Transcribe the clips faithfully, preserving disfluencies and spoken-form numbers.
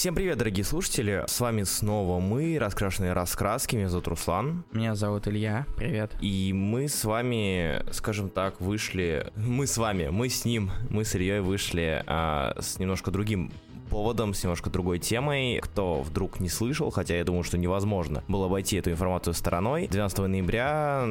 Всем привет, дорогие слушатели, с вами снова мы, Раскрашенные Раскраски, меня зовут Руслан. Меня зовут Илья, привет. И мы с вами, скажем так, вышли, мы с вами, мы с ним, мы с Ильей вышли а, с немножко другим поводом, с немножко другой темой. Кто вдруг не слышал, хотя я думаю, что невозможно было обойти эту информацию стороной, двенадцатого ноября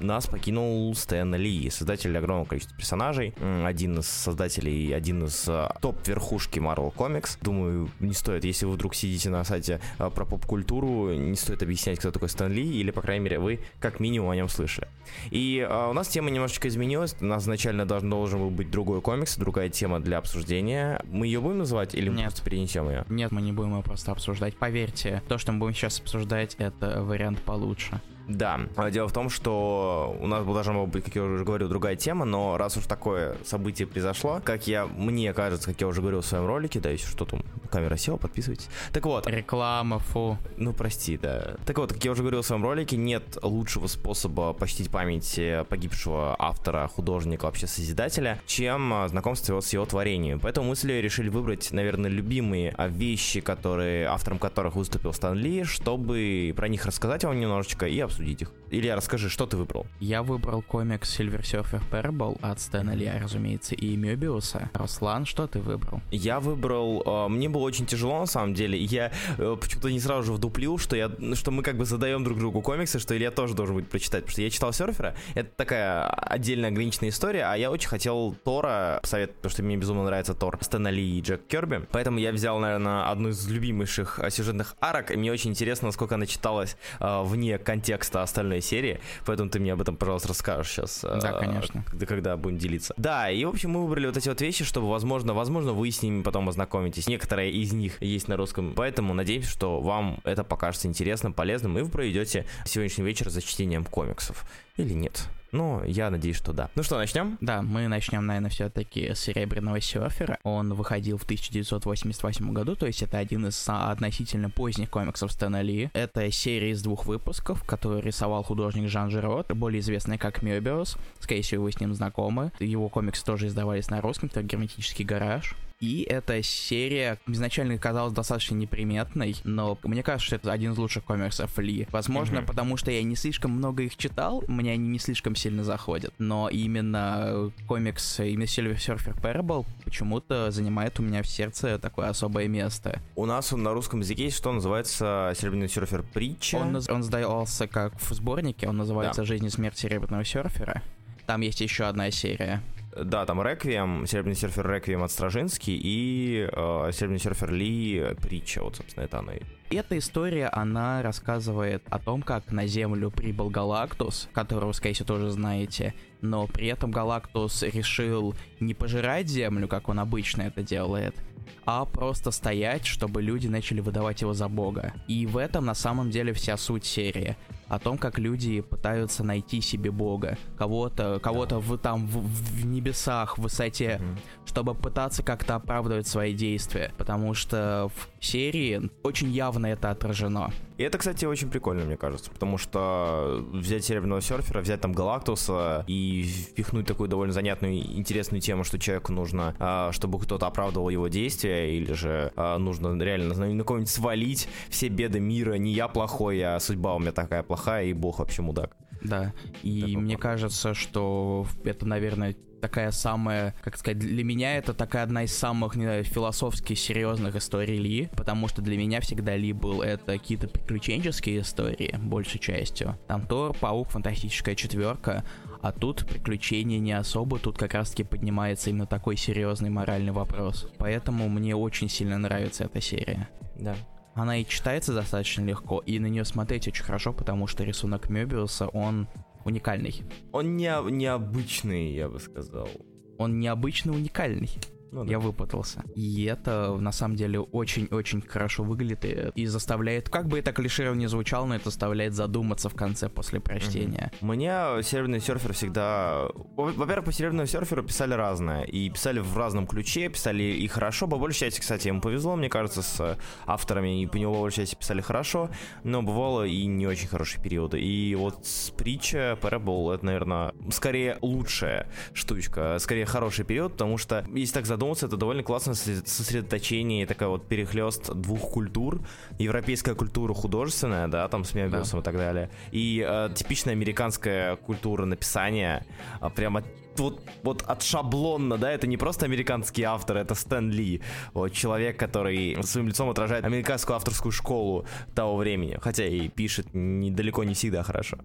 нас покинул Стэн Ли, создатель огромного количества персонажей, один из создателей, один из топ-верхушки Marvel Comics. Думаю, не стоит, если вы вдруг сидите на сайте про поп-культуру, не стоит объяснять, кто такой Стэн Ли, или, по крайней мере, вы как минимум о нем слышали. И а, у нас тема немножечко изменилась, у нас изначально должен, должен был быть другой комикс, другая тема для обсуждения. Мы ее будем называть или... Нет. Просто перенесем ее. Нет, мы не будем ее просто обсуждать. Поверьте, то, что мы будем сейчас обсуждать, это вариант получше. Да, дело в том, что у нас должна была быть, как я уже говорил, другая тема, но раз уж такое событие произошло, как я, мне кажется, как я уже говорил в своем ролике, да, еще что там, камера села, подписывайтесь. Так вот. Реклама, фу. Ну, прости, да. Так вот, как я уже говорил в своем ролике, нет лучшего способа почтить память погибшего автора, художника, вообще созидателя, чем знакомство с его творением. Поэтому мы с Ильей решили выбрать, наверное, любимые вещи, которые, автором которых выступил Стэн Ли, чтобы про них рассказать вам немножечко и обсуждать. Судить их. Илья, расскажи, что ты выбрал? Я выбрал комикс Silver Surfer Parable от Стэна Ли, разумеется, и Мёбиуса. Руслан, что ты выбрал? Я выбрал... Э, мне было очень тяжело, на самом деле. Я э, почему-то не сразу же вдуплил, что, я, что мы как бы задаем друг другу комиксы, что Илья тоже должен будет прочитать. Потому что я читал Серфера. Это такая отдельная ограниченная история, а я очень хотел Тора посоветовать, потому что мне безумно нравится Тор Стэна Ли и Джек Кирби. Поэтому я взял, наверное, одну из любимейших сюжетных арок, и мне очень интересно, насколько она читалась э, вне контекста остальной серии, поэтому ты мне об этом, пожалуйста, расскажешь сейчас. Да, конечно. Когда, когда будем делиться. Да, и в общем мы выбрали вот эти вот вещи, чтобы, возможно, возможно, вы с ними потом ознакомитесь. Некоторые из них есть на русском, поэтому надеемся, что вам это покажется интересным, полезным, и вы проведете сегодняшний вечер за чтением комиксов. Или нет? Ну, я надеюсь, что да. Ну что, начнем? Да, мы начнем, наверное, все-таки с «Серебряного серфера». Он выходил в тысяча девятьсот восемьдесят восьмом году, то есть это один из относительно поздних комиксов Стэна Ли. Это серия из двух выпусков, которую рисовал художник Жан Жирот, более известный как Мёбиус. Скорее всего, вы с ним знакомы. Его комиксы тоже издавались на русском, это «Герметический гараж». И эта серия изначально казалась достаточно неприметной, но мне кажется, что это один из лучших комиксов Ли. Возможно, mm-hmm. потому что я не слишком много их читал, мне они не слишком сильно заходят. Но именно комикс, именно Silver Surfer Parable почему-то занимает у меня в сердце такое особое место. У нас он на русском языке есть, что называется «Серебряный серфер Притча». Он, он сдавался как в сборнике, он называется да. «Жизнь и смерть Серебряного серфера». Там есть еще одна серия. Да, там Реквием, Серебряный серфер Реквием от Стражински и э, Серебряный серфер Ли Притча, вот, собственно, это она и... Эта история, она рассказывает о том, как на Землю прибыл Галактус, которого, скорее всего, тоже знаете, но при этом Галактус решил не пожирать Землю, как он обычно это делает, а просто стоять, чтобы люди начали выдавать его за бога. И в этом, на самом деле, вся суть серии. О том, как люди пытаются найти себе бога, кого-то, кого-то в, там в, в небесах, в высоте, mm-hmm. чтобы пытаться как-то оправдывать свои действия, потому что в серии очень явно это отражено. И это, кстати, очень прикольно, мне кажется, потому что взять Серебряного серфера, взять там Галактуса и впихнуть такую довольно занятную, интересную тему, что человеку нужно, чтобы кто-то оправдывал его действия, или же нужно реально на кого-нибудь свалить все беды мира, не я плохой, а судьба у меня такая плохая. И бог вообще мудак. Да, и такой мне план. Кажется, что это, наверное, такая самая, как сказать, для меня это такая одна из самых, не знаю, философски серьезных историй Ли, потому что для меня всегда Ли был это какие-то приключенческие истории, большей частью. Там Тор, Паук, Фантастическая четверка, а тут приключения не особо, тут как раз-таки поднимается именно такой серьезный моральный вопрос. Поэтому мне очень сильно нравится эта серия. Да. Она и читается достаточно легко, и на нее смотреть очень хорошо, потому что рисунок Мёбиуса, он уникальный. Он не, необычный, я бы сказал. Он необычно уникальный. Ну, да. Я выпутался. И это, на самом деле, очень-очень хорошо выглядит и, и заставляет, как бы это клишировано не звучало, но это заставляет задуматься в конце после прочтения. Mm-hmm. Мне «Серебряный серфер» всегда... Во-первых, по «Серебряному серферу» писали разное. И писали в разном ключе, писали и хорошо. По большей части, кстати, им повезло, мне кажется, с авторами. И по нему, по большей части, писали хорошо. Но бывало и не очень хорошие периоды. И вот с «Притча», «Парабол» — это, наверное, скорее лучшая штучка. Скорее хороший период, потому что, если так задуматься, задумался, это довольно классное сосредоточение, такой вот перехлёст двух культур. Европейская культура художественная, да, там с Мёбиусом, да, и так далее. И э, типичная американская культура написания, прямо вот, вот от шаблонно, да, это не просто американский автор, это Стэн Ли, вот, человек, который своим лицом отражает американскую авторскую школу того времени, хотя и пишет недалеко не всегда хорошо,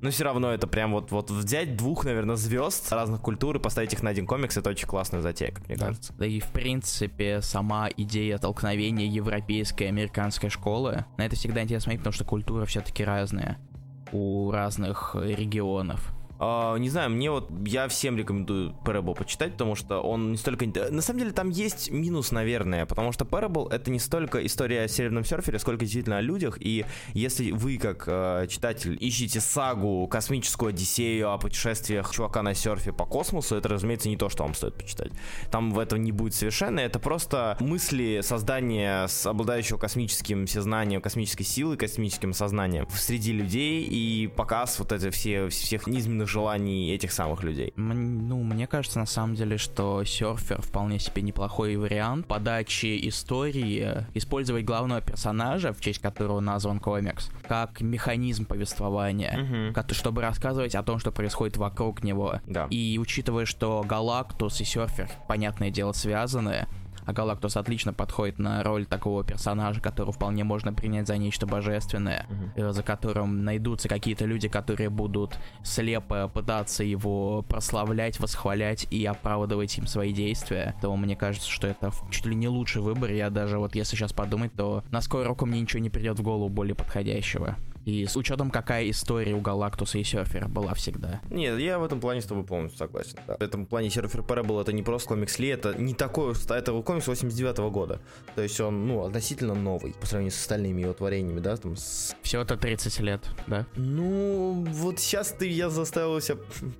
но все равно это прям вот, вот взять двух, наверное, звезд разных культур и поставить их на один комикс, это очень классная затея, как мне да. кажется. Да и в принципе сама идея толкновения европейской и американской школы, на это всегда интересно смотреть, потому что культура все-таки разная у разных регионов. Uh, не знаю, мне вот, я всем рекомендую Parable почитать, потому что он не столько... На самом деле там есть минус, наверное, потому что Parable — это не столько история о Серебряном серфере, сколько действительно о людях, и если вы, как э, читатель, ищете сагу, космическую одиссею о путешествиях чувака на серфе по космосу, это, разумеется, не то, что вам стоит почитать. Там в этом не будет совершенно, это просто мысли создания с обладающего космическим всезнанием, космической силой, космическим сознанием среди людей и показ вот это все, всех неизменных желаний этих самых людей. Ну, мне кажется, на самом деле, что серфер вполне себе неплохой вариант подачи истории, использовать главного персонажа, в честь которого назван комикс, как механизм повествования, угу. чтобы рассказывать о том, что происходит вокруг него. Да. И учитывая, что Галактус и серфер, понятное дело, связаны, а Галактус отлично подходит на роль такого персонажа, которого вполне можно принять за нечто божественное, uh-huh. за которым найдутся какие-то люди, которые будут слепо пытаться его прославлять, восхвалять и оправдывать им свои действия, то мне кажется, что это чуть ли не лучший выбор. Я даже вот если сейчас подумать, то на скорую руку мне ничего не придет в голову более подходящего. И с учетом, какая история у Галактуса и серфера была всегда. Нет, я в этом плане с тобой полностью согласен. Да. В этом плане Серфер Парабл это не просто комикс Ли, это не такой уж, это комикс восемьдесят девятого года. То есть он, ну, относительно новый по сравнению с остальными его творениями, да, там с... Всего-то тридцать лет, да? Ну, вот сейчас ты, я заставил себя...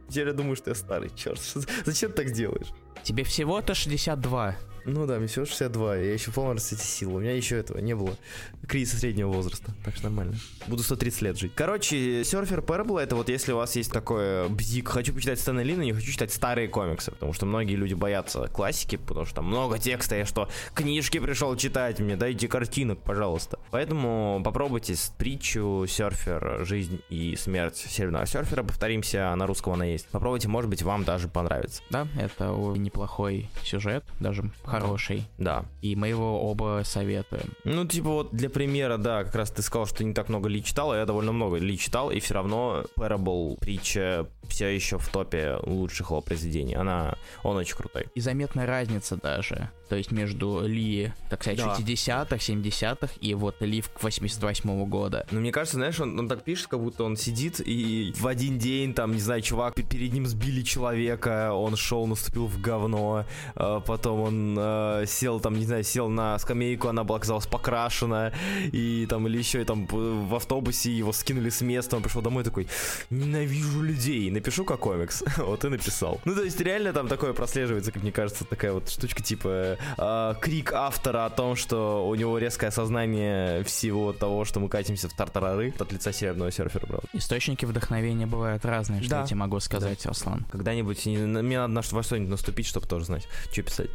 Теперь я думаю, что я старый, черт. Зачем ты так делаешь? Тебе всего-то шестьдесят два. Ну да, мне всего шестьдесят два, я еще в полном расцвете сил. У меня еще этого не было, кризиса среднего возраста. Так что нормально, буду сто тридцать лет жить. Короче, Surfer Parable — это вот если у вас есть такое бзик, хочу почитать Стэна Ли, но не хочу читать старые комиксы, потому что многие люди боятся классики, потому что там много текста, я что, книжки пришел читать, мне дайте картинок, пожалуйста. Поэтому попробуйте притчу, серфер, жизнь и смерть Серебряного серфера, повторимся, на русском она есть. Попробуйте, может быть, вам даже понравится. Да, это неплохой сюжет, даже хороший. Да. И мы его оба советуем. Ну, типа вот для примера, да, как раз ты сказал, что не так много Ли читал, а я довольно много Ли читал, и все равно Parable, притча все еще в топе лучших его произведений. Она, он очень крутой. И заметная разница даже, то есть между Ли, так сказать, да. шестидесятых, семидесятых и вот Ли восемьдесят восьмого года. Ну, мне кажется, знаешь, он, он так пишет, как будто он сидит и в один день, там, не знаю, чувак, перед ним сбили человека, он шел, наступил в говно, потом он сел там, не знаю, сел на скамейку, она была, казалось, покрашена, и там, или еще, и там в автобусе его скинули с места, он пришел домой такой: ненавижу людей, напишу-ка комикс. Вот и написал. Ну, то есть реально там такое прослеживается, как мне кажется, такая вот штучка, типа э, крик автора о том, что у него резкое осознание всего того, что мы катимся в тартарары от лица Серебряного серфера, правда. Источники вдохновения бывают разные, что да. я тебе могу сказать, да. Руслан. Когда-нибудь, не, мне надо на во что-нибудь наступить, чтобы тоже знать, что писать.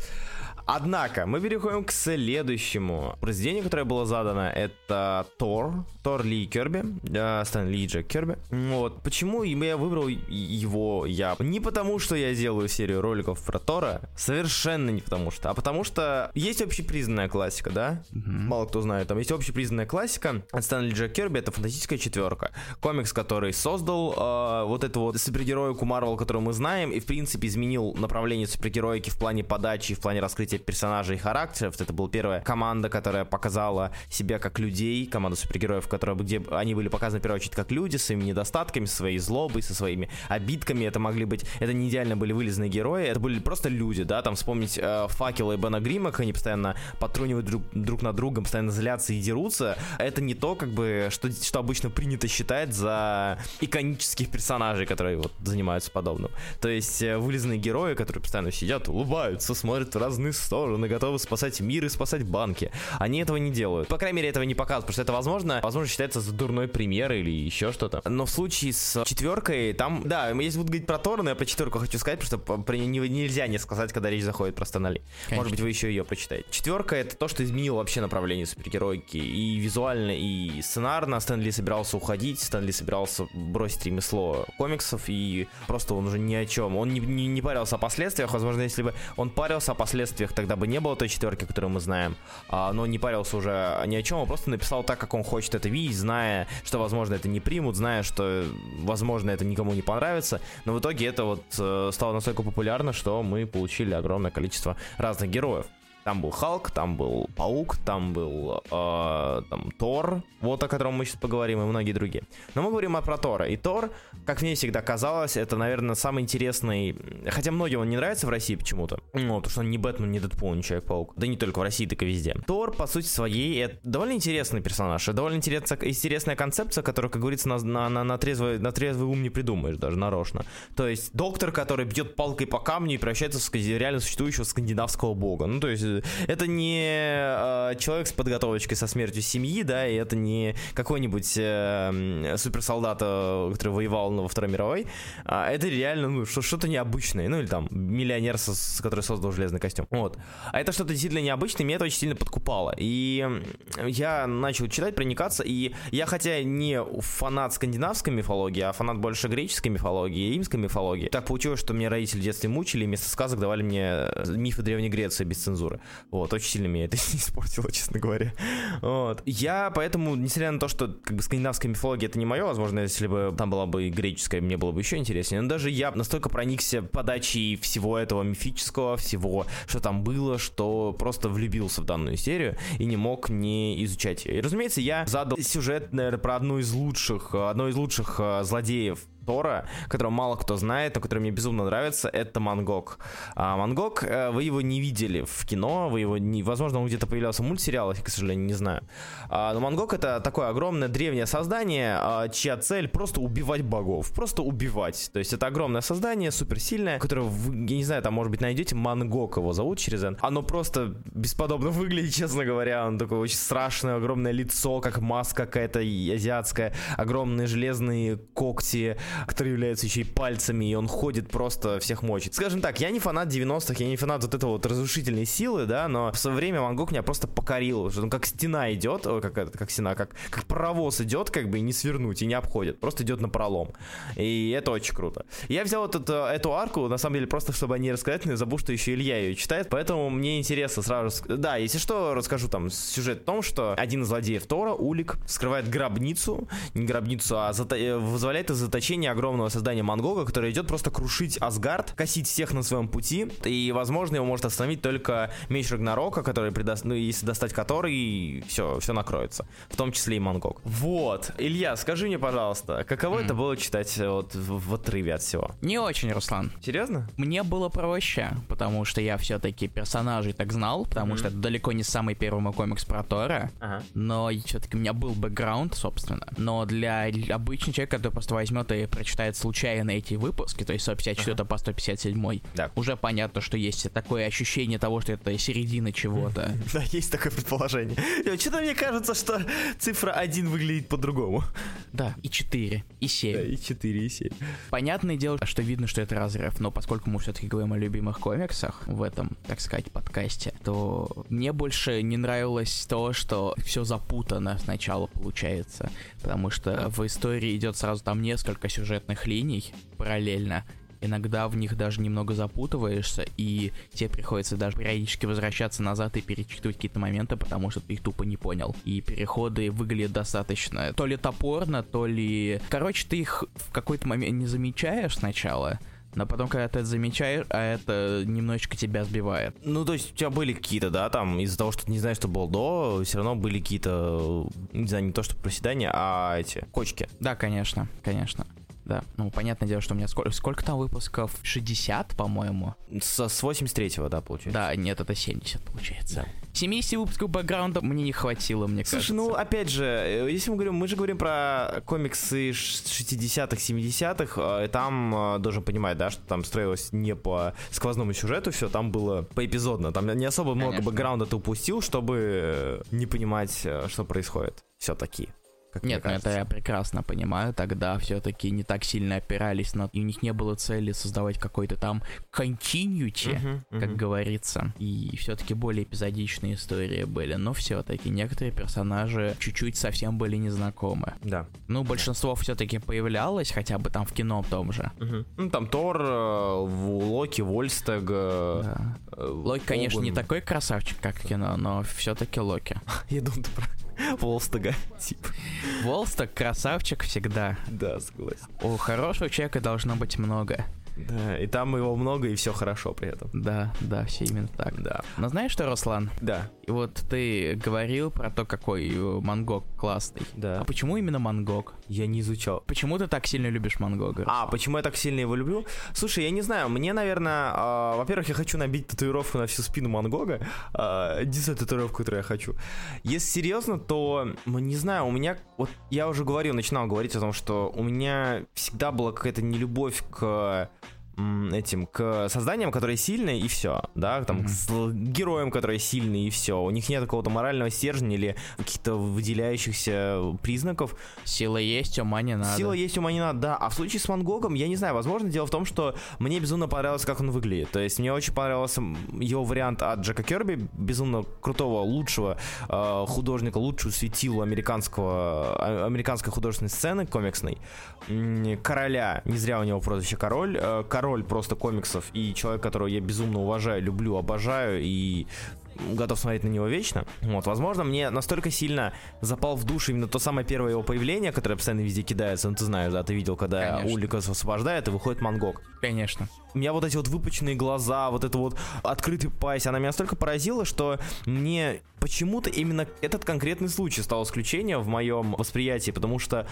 Однако, мы переходим к следующему произведению, которое было задано, это Тор, Тор Ли Кирби, э, Стэн Ли и Джек Кирби. Вот, почему я выбрал его я? Не потому, что я делаю серию роликов про Тора, совершенно не потому что, а потому что есть общепризнанная классика, да? Mm-hmm. Мало кто знает, там есть общепризнанная классика от Стэн Ли и Джек Кирби, это «Фантастическая четверка», комикс, который создал э, вот эту вот супергероику Marvel, которую мы знаем, и в принципе изменил направление супергероики в плане подачи, в плане раскрытия персонажей и характеров. Это была первая команда, которая показала себя как людей, команда супергероев, которая, где они были показаны в первую очередь как люди, с своими недостатками, со своей злобой, со своими обидками. Это могли быть, это не идеально были вылизанные герои, это были просто люди, да, там вспомнить э, Факела и Бена Грима, как они постоянно подтрунивают друг, друг над другом, постоянно злятся и дерутся. Это не то, как бы, что, что обычно принято считать за иконических персонажей, которые вот занимаются подобным. То есть э, вылизанные герои, которые постоянно сидят, улыбаются, смотрят в разные стороны, уничтожен и готовы спасать мир и спасать банки. Они этого не делают. По крайней мере, этого не показывают, потому что это, возможно, возможно считается за дурной пример или еще что-то. Но в случае с четверкой, там, да, если будут говорить про Тора, но я про четверку хочу сказать, потому что нельзя не сказать, когда речь заходит про Стэна Ли. Может быть, вы еще ее прочитаете. Четверка — это то, что изменило вообще направление супергероики. И визуально, и сценарно. Стэн Ли собирался уходить, Стэн Ли собирался бросить ремесло комиксов, и просто он уже ни о чем. Он не, не, не парился о последствиях. Возможно, если бы он парился о последствиях, тогда бы не было той четверки, которую мы знаем. А, но он не парился уже ни о чем. Он просто написал так, как он хочет это видеть, зная, что, возможно, это не примут, зная, что, возможно, это никому не понравится. Но в итоге это вот э, стало настолько популярно, что мы получили огромное количество разных героев. Там был Халк, там был Паук, там был э, там, Тор, вот о котором мы сейчас поговорим, и многие другие. Но мы говорим про Тора. И Тор, как мне всегда казалось, это, наверное, самый интересный... Хотя многим он не нравится в России почему-то. Ну, потому что он не Бэтмен, не Дэдпул, не Человек-паук. Да не только в России, так и везде. Тор, по сути своей, это довольно интересный персонаж. Это довольно интересная концепция, которую, как говорится, на, на, на, на, трезвый, на трезвый ум не придумаешь даже нарочно. То есть доктор, который бьет палкой по камню и превращается в реально существующего скандинавского бога. Ну, то есть... Это не э, человек с подготовочкой со смертью семьи, да, и это не какой-нибудь э, суперсолдат, который воевал во Второй мировой. А это реально, ну, что-то необычное. Ну, или там миллионер, со, который создал железный костюм. Вот. А это что-то действительно необычное, меня это очень сильно подкупало. И я начал читать, проникаться, и я, хотя не фанат скандинавской мифологии, а фанат больше греческой мифологии и римской мифологии, так получилось, что мне родители в детстве мучили, и вместо сказок давали мне мифы Древней Греции без цензуры. Вот, очень сильно меня это испортило, честно говоря. Вот. Я поэтому, несмотря на то, что как бы скандинавская мифология это не мое, возможно, если бы там была бы и греческая, мне было бы еще интереснее. Но даже я настолько проникся подачей всего этого мифического, всего, что там было, что просто влюбился в данную серию и не мог не изучать ее. И, разумеется, я задал сюжет, наверное, про одну из лучших, одну из лучших злодеев Тора, которого мало кто знает, но который мне безумно нравится, это Мангог. А, Мангог, вы его не видели в кино, вы его не... возможно, он где-то появлялся в мультсериалах, я, к сожалению, не знаю. А, но Мангог — это такое огромное древнее создание, а, чья цель просто убивать богов, просто убивать. То есть это огромное создание, суперсильное, которое, вы, я не знаю, там, может быть, найдете, Мангог его зовут через N. Оно просто бесподобно выглядит, честно говоря. Он такое очень страшное, огромное лицо, как маска какая-то азиатская, огромные железные когти, который является еще и пальцами, и он ходит просто всех мочит. Скажем так, я не фанат девяностых, я не фанат вот этого вот разрушительной силы, да, но в свое время Мангог меня просто покорил, что он как стена идет, о, как, как стена, как, как паровоз идет, как бы и не свернуть, и не обходит, просто идет напролом. И это очень круто. Я взял этот, эту арку, на самом деле, просто чтобы о ней рассказать, но я забыл, что еще Илья ее читает, поэтому мне интересно сразу... Да, если что, расскажу там сюжет о том, что один из злодеев Тора, Улик, скрывает гробницу, не гробницу, а зата... вызволяет из заточения огромного создания Мангога, который идет просто крушить Асгард, косить всех на своем пути, и, возможно, его может остановить только меч Рагнарока, который придаст, ну, если достать который, все, все накроется, в том числе и Мангог. Вот. Илья, скажи мне, пожалуйста, каково mm. это было читать вот в, в отрыве от всего? Не очень, Руслан. Серьезно? Мне было проще, потому что я все-таки персонажей так знал, потому mm-hmm. что это далеко не самый первый мой комикс про Тора, ага. но все-таки у меня был бэкграунд, собственно, но для обычного человека, который просто возьмет и прочитает случайно эти выпуски, то есть сто пятьдесят четыре uh-huh. по сто пятьдесят семь, да. уже понятно, что есть такое ощущение того, что это середина чего-то. Да, есть такое предположение. Что-то мне кажется, что цифра один выглядит по-другому. Да, и четыре, и семь. Да, и четыре, и семь. Понятное дело, что видно, что это разрыв, но поскольку мы все-таки говорим о любимых комиксах в этом, так сказать, подкасте, то мне больше не нравилось то, что все запутано сначала получается, потому что в истории идет сразу там несколько сюжетов, сюжетных линий параллельно. Иногда в них даже немного запутываешься, и тебе приходится даже периодически возвращаться назад и перечитывать какие-то моменты, потому что ты их тупо не понял. И переходы выглядят достаточно то ли топорно, то ли... Короче, ты их в какой-то момент не замечаешь сначала, но потом, когда ты это замечаешь, а это немножечко тебя сбивает. Ну, то есть у тебя были какие-то, да, там, из-за того, что ты не знаешь, что было до, все равно были какие-то, не знаю, не то что проседания, а эти, кочки. Да, конечно, конечно. да. Ну, понятное дело, что у меня сколько, сколько там выпусков? шестьдесят, по-моему. С, с восемьдесят третьего, да, получается? Да, нет, это семьдесят, получается. семьдесят выпусков бэкграунда мне не хватило, мне Слушай, кажется. Слушай, ну, опять же, если мы говорим, мы же говорим про комиксы шестидесятых, семидесятых, и там, должен понимать, да, что там строилось не по сквозному сюжету все, там было поэпизодно, там не особо Конечно. много бэкграунда ты упустил, чтобы не понимать, что происходит все-таки. Как Нет, ну это я прекрасно понимаю. Тогда все-таки не так сильно опирались на... И у них не было цели создавать какой-то там continuity, uh-huh, uh-huh. как говорится. И все-таки более эпизодичные истории были. Но все-таки некоторые персонажи чуть-чуть совсем были незнакомы. Да. Ну, большинство все-таки появлялось, хотя бы там в кино в том же. Uh-huh. Ну, там Тор, Локи, Волстагг. Да. Локи, конечно, Оган. Не такой красавчик, как в кино, но все-таки Локи. Я думаю, ты прав. Волстага, тип. Волстагг красавчик всегда. Да, согласен. У хорошего человека должно быть много. Да, и там его много, и все хорошо при этом. Да, да, все именно так. Да. Но знаешь что, Руслан? Да. И вот ты говорил про то, какой Мангог классный. Да. А почему именно Мангог? Я не изучал. Почему ты так сильно любишь Мангога? А, почему я так сильно его люблю? Слушай, я не знаю, мне, наверное, э, во-первых, я хочу набить татуировку на всю спину Мангога. Э, единственная татуировка, которую я хочу. Если серьезно, то, не знаю, у меня... Вот я уже говорил, начинал говорить о том, что у меня всегда была какая-то нелюбовь к... этим, к созданиям, которые сильные, и все, да, там, mm-hmm. к героям, которые сильные, и все, у них нет какого-то морального стержня или каких-то выделяющихся признаков. Сила есть, ума не надо. Сила есть, ума не надо, да, а в случае с Мангогом, я не знаю, возможно, дело в том, что мне безумно понравилось, как он выглядит, то есть мне очень понравился его вариант от Джека Кирби, безумно крутого, лучшего э, художника, лучшую светилу американского, американской художественной сцены комиксной, короля, не зря у него прозвище король, э, король роль просто комиксов и человек, которого я безумно уважаю, люблю, обожаю и готов смотреть на него вечно. Вот, возможно, мне настолько сильно запал в душу именно то самое первое его появление, которое постоянно везде кидается. Ну, ты знаешь, да, ты видел, когда Конечно. Улика освобождает и выходит Мангог. Конечно. У меня вот эти вот выпученные глаза, вот эта вот открытая пасть, она меня настолько поразила, что мне почему-то именно этот конкретный случай стал исключением в моем восприятии, потому что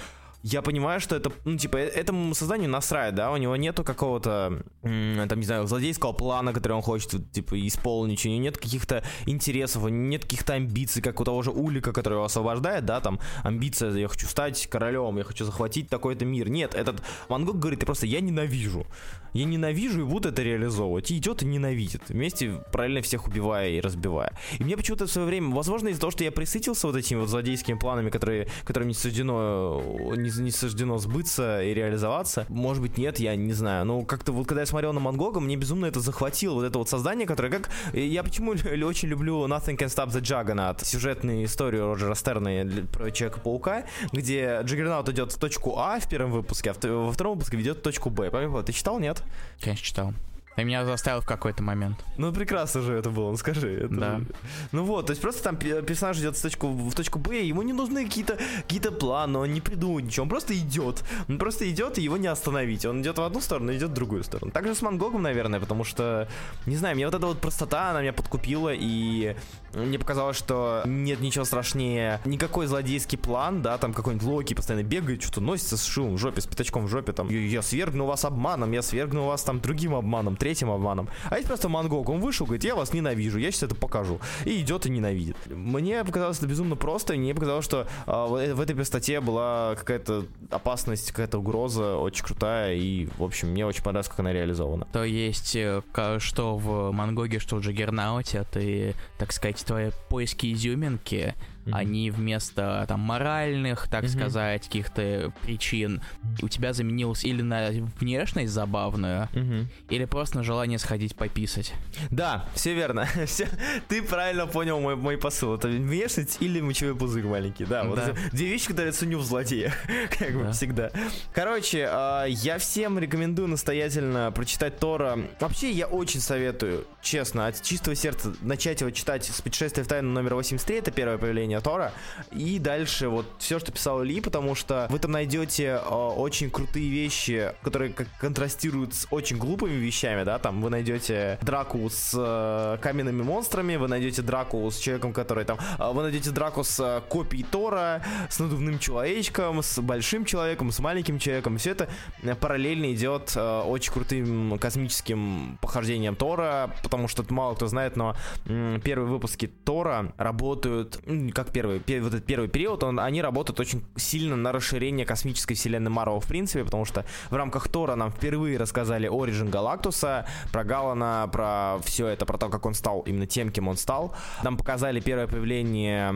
я понимаю, что это, ну, типа, этому созданию насрать, да, у него нету какого-то, там, не знаю, злодейского плана, который он хочет, типа, исполнить, у него нет каких-то интересов, у него нет каких-то амбиций, как у того же Улика, который его освобождает, да, там, амбиция, я хочу стать королем, я хочу захватить такой-то мир, нет, этот Мангог говорит, просто я ненавижу, я ненавижу и буду это реализовывать, и идет и ненавидит, вместе параллельно всех убивая и разбивая, и мне почему-то в свое время, возможно, из-за того, что я присытился вот этими вот злодейскими планами, которые, которым не суждено, не не суждено сбыться и реализоваться. Может быть, нет, я не знаю. Но как-то вот когда я смотрел на Мангога, мне безумно это захватило. Вот это вот создание, которое как... Я почему очень люблю Nothing Can Stop the Juggernaut, сюжетную историю Роджера Стерна про Человека-паука, где Джаггернаут идет в точку А в первом выпуске, а во втором выпуске ведет в точку Б. Помимо, ты читал, нет? Конечно, читал. И меня заставил в какой-то момент. Ну, прекрасно же это было, ну скажи. Это да. Же... Ну вот, то есть просто там персонаж идет в точку, в точку Б, ему не нужны какие-то, какие-то планы, он не придумывает ничего, он просто идет. Он просто идет, и его не остановить. Он идет в одну сторону, идет в другую сторону. Также с Мангогом, наверное, потому что, не знаю, мне вот эта вот простота, она меня подкупила, и мне показалось, что нет ничего страшнее, никакой злодейский план, да, там какой-нибудь Локи постоянно бегает, что-то носится с шилом в жопе, с пятачком в жопе, там, я свергну вас обманом, я свергну вас там другим обманом, третьим обманом. А здесь просто Мангог, он вышел, говорит, я вас ненавижу, я сейчас это покажу. И идет и ненавидит. Мне показалось это безумно просто, и мне показалось, что э, в этой простоте была какая-то опасность, какая-то угроза очень крутая, и, в общем, мне очень понравилось, как она реализована. То есть, что в Мангоге, что в Джаггернауте, ты, так сказать, твои поиски изюминки... Они вместо там моральных, так mm-hmm. сказать, каких-то причин у тебя заменилось или на внешность забавную, mm-hmm. или просто на желание сходить пописать. Да, все верно. Все. Ты правильно понял мой, мой посыл. Это внешность или мочевой пузырь маленький. Да, вот да. Две вещи, которые я ценю в злодеях, как да. бы всегда. Короче, я всем рекомендую настоятельно прочитать Тора. Вообще, я очень советую, честно, от чистого сердца начать его читать с «Путешествия в тайну» номер восемьдесят три. Это первое появление произведения Тора. И дальше вот все, что писал Ли, потому что вы там найдете э, очень крутые вещи, которые как контрастируют с очень глупыми вещами, да, там вы найдете драку с э, каменными монстрами, вы найдете драку с человеком, который там, э, вы найдете драку с э, копией Тора, с надувным человечком, с большим человеком, с маленьким человеком, все это параллельно идет э, очень крутым космическим похождением Тора, потому что это мало кто знает, но э, первые выпуски Тора работают, как первый, пер, вот этот первый период, он, они работают очень сильно на расширение космической вселенной Marvel в принципе, потому что в рамках Тора нам впервые рассказали Origin Галактуса, про Галана, про все это, про то, как он стал именно тем, кем он стал. Нам показали первое появление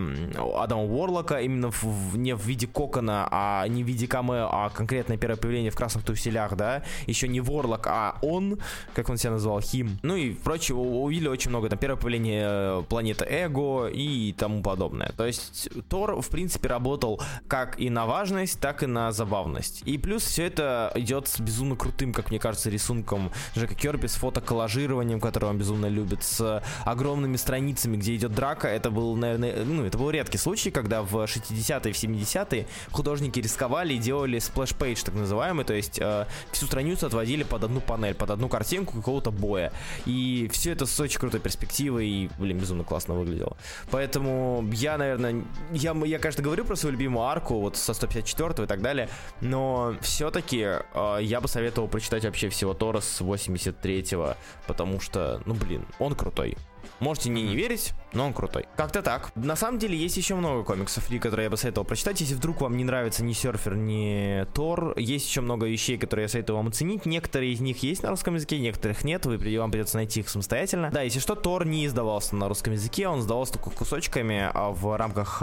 Адама Уорлока, именно в, не в виде кокона, а не в виде камео, а конкретное первое появление в красных туфелях, да, еще не Уорлок, а он, как он себя назвал, Хим. Ну и прочее, увидели очень много, там первое появление Планеты Эго и тому подобное. То есть Тор, в принципе, работал как и на важность, так и на забавность. И плюс все это идет с безумно крутым, как мне кажется, рисунком Джека Кирби, с фотоколлажированием, которое он безумно любит, с огромными страницами, где идет драка. Это был, наверное, ну, это был редкий случай, когда в шестидесятые, в семидесятые художники рисковали и делали сплэш-пейдж, так называемый, то есть э, всю страницу отводили под одну панель, под одну картинку какого-то боя. И все это с очень крутой перспективой и, блин, безумно классно выглядело. Поэтому я, наверное, я, я, конечно, говорю про свою любимую арку, вот со сто пятьдесят четвёртого и так далее, но все-таки э, я бы советовал прочитать вообще всего Тора с восемьдесят третьего, потому что, ну, блин, он крутой. Можете не, не верить, но он крутой. Как-то так. На самом деле есть еще много комиксов Ли, которые я бы советовал прочитать. Если вдруг вам не нравится ни Серфер, ни Тор, есть еще много вещей, которые я советую вам оценить. Некоторые из них есть на русском языке, некоторых нет. Вы, вам придется найти их самостоятельно. Да, если что, Тор не издавался на русском языке. Он издавался только кусочками в рамках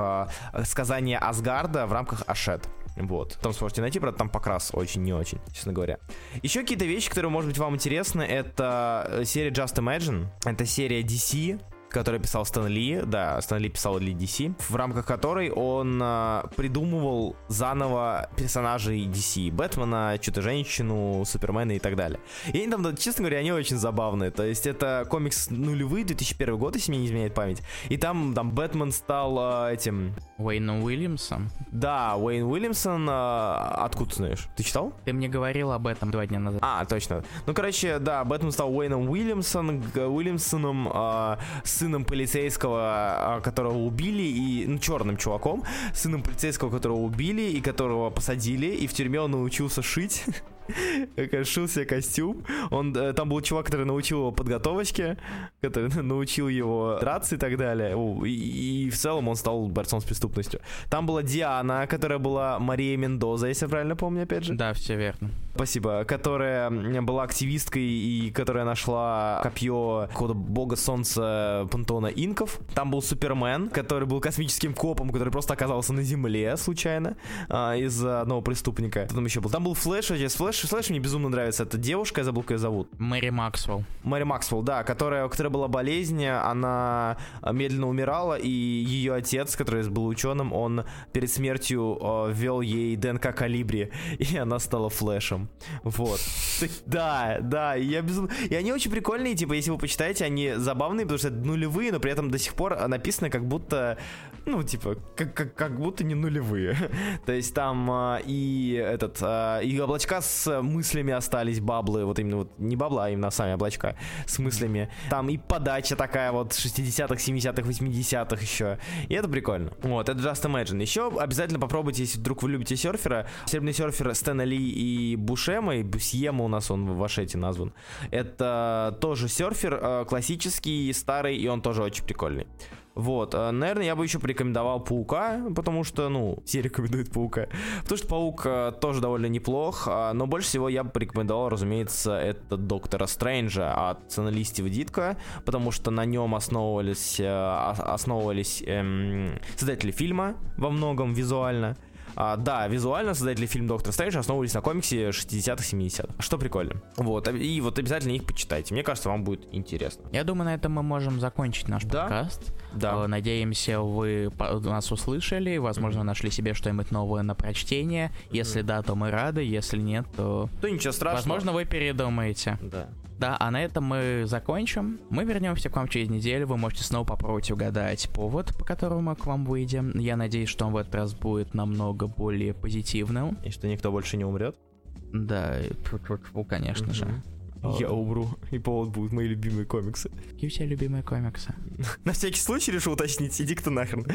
сказания Асгарда, в рамках Ашет. Вот, там сможете найти, правда, там покрас очень не очень, честно говоря. Еще какие-то вещи, которые, может быть, вам интересны, это серия Just Imagine, это серия ди си, который писал Стэн Ли, да, Стэн Ли писал Ли ди си, в рамках которой он э, придумывал заново персонажей ди си, Бэтмена, Чудо-женщину, Супермена и так далее. И они там, честно говоря, они очень забавные, то есть это комикс нулевые, две тысячи первый год, если мне не изменяет память, и там, там Бэтмен стал э, этим... Уэйном Уильямсом? Да, Уэйн Уильямсон, э, откуда ты знаешь? Ты читал? Ты мне говорил об этом два дня назад. А, точно. Ну, короче, да, Бэтмен стал Уэйном Уильямсон, Уильямсоном, э, сыном полицейского, которого убили, и, ну, черным чуваком, сыном полицейского, которого убили и которого посадили, и в тюрьме он научился шить. Шил себе костюм. Он, там был чувак, который научил его подготовочке, который научил его драться и так далее. И, и в целом он стал борцом с преступностью. Там была Диана, которая была Мария Мендоза, если я правильно помню, опять же. Да, все верно. Спасибо. Которая была активисткой и которая нашла копье какого-то бога солнца Пантона инков. Там был Супермен, который был космическим копом, который просто оказался на земле случайно из-за одного преступника. Там еще был. Там был Флэш, а сейчас Флэш Слэш, мне безумно нравится эта девушка, я забыл, как ее зовут. Мэри Максвелл. Мэри Максвелл, да, которая, у которой была болезнь, она медленно умирала, и ее отец, который был ученым, он перед смертью э, ввел ей ДНК Колибри, и она стала Флэшем. Вот. Да, да, я безумно... И они очень прикольные, типа, если вы почитаете, они забавные, потому что это нулевые, но при этом до сих пор написано как будто... Ну, типа, как, как, как будто не нулевые. То есть там э, и этот... Э, и облачка с мыслями остались, баблы, вот именно вот не бабла, а именно сами облачка с мыслями. Там и подача такая вот шестидесятых, семидесятых, восьмидесятых еще. И это прикольно. Вот, это Just Imagine. Еще обязательно попробуйте, если вдруг вы любите серфера. Серебряный серфер Стэна Ли и Бушема, и Бусьема у нас он в Ашете назван. Это тоже серфер, классический, старый, и он тоже очень прикольный. Вот, наверное, я бы еще порекомендовал Паука, потому что, ну, все рекомендуют Паука, потому что Паук э, тоже довольно неплох, э, но больше всего я бы порекомендовал, разумеется, это Доктора Стрэнджа от сценаристов Дитка, потому что на нем основывались, э, основывались э, создатели фильма во многом визуально. А, да, визуально создатели фильма «Доктор Стрэндж» основывались на комиксе шестидесятых-семидесятых. Что прикольно. Вот, и вот обязательно их почитайте. Мне кажется, вам будет интересно. Я думаю, на этом мы можем закончить наш да? подкаст. Да. Надеемся, вы нас услышали. Возможно, mm-hmm. нашли себе что-нибудь новое на прочтение. Если mm-hmm. да, то мы рады. Если нет, то... То ничего страшного. Возможно, вы передумаете. Да. Да, а на этом мы закончим. Мы вернемся к вам через неделю. Вы можете снова попробовать угадать повод, по которому мы к вам выйдем. Я надеюсь, что он в этот раз будет намного более позитивным. И что никто больше не умрет? Да, конечно mm-hmm. же. Я умру, и повод будут мои любимые комиксы. Какие у тебя любимые комиксы? На всякий случай решил уточнить, иди-ка ты нахрен.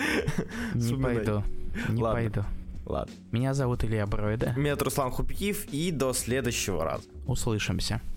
Не пойду, не пойду. Ладно. Меня зовут Илья Бройда. Меня Руслан Хубиев, и до следующего раза. Услышимся.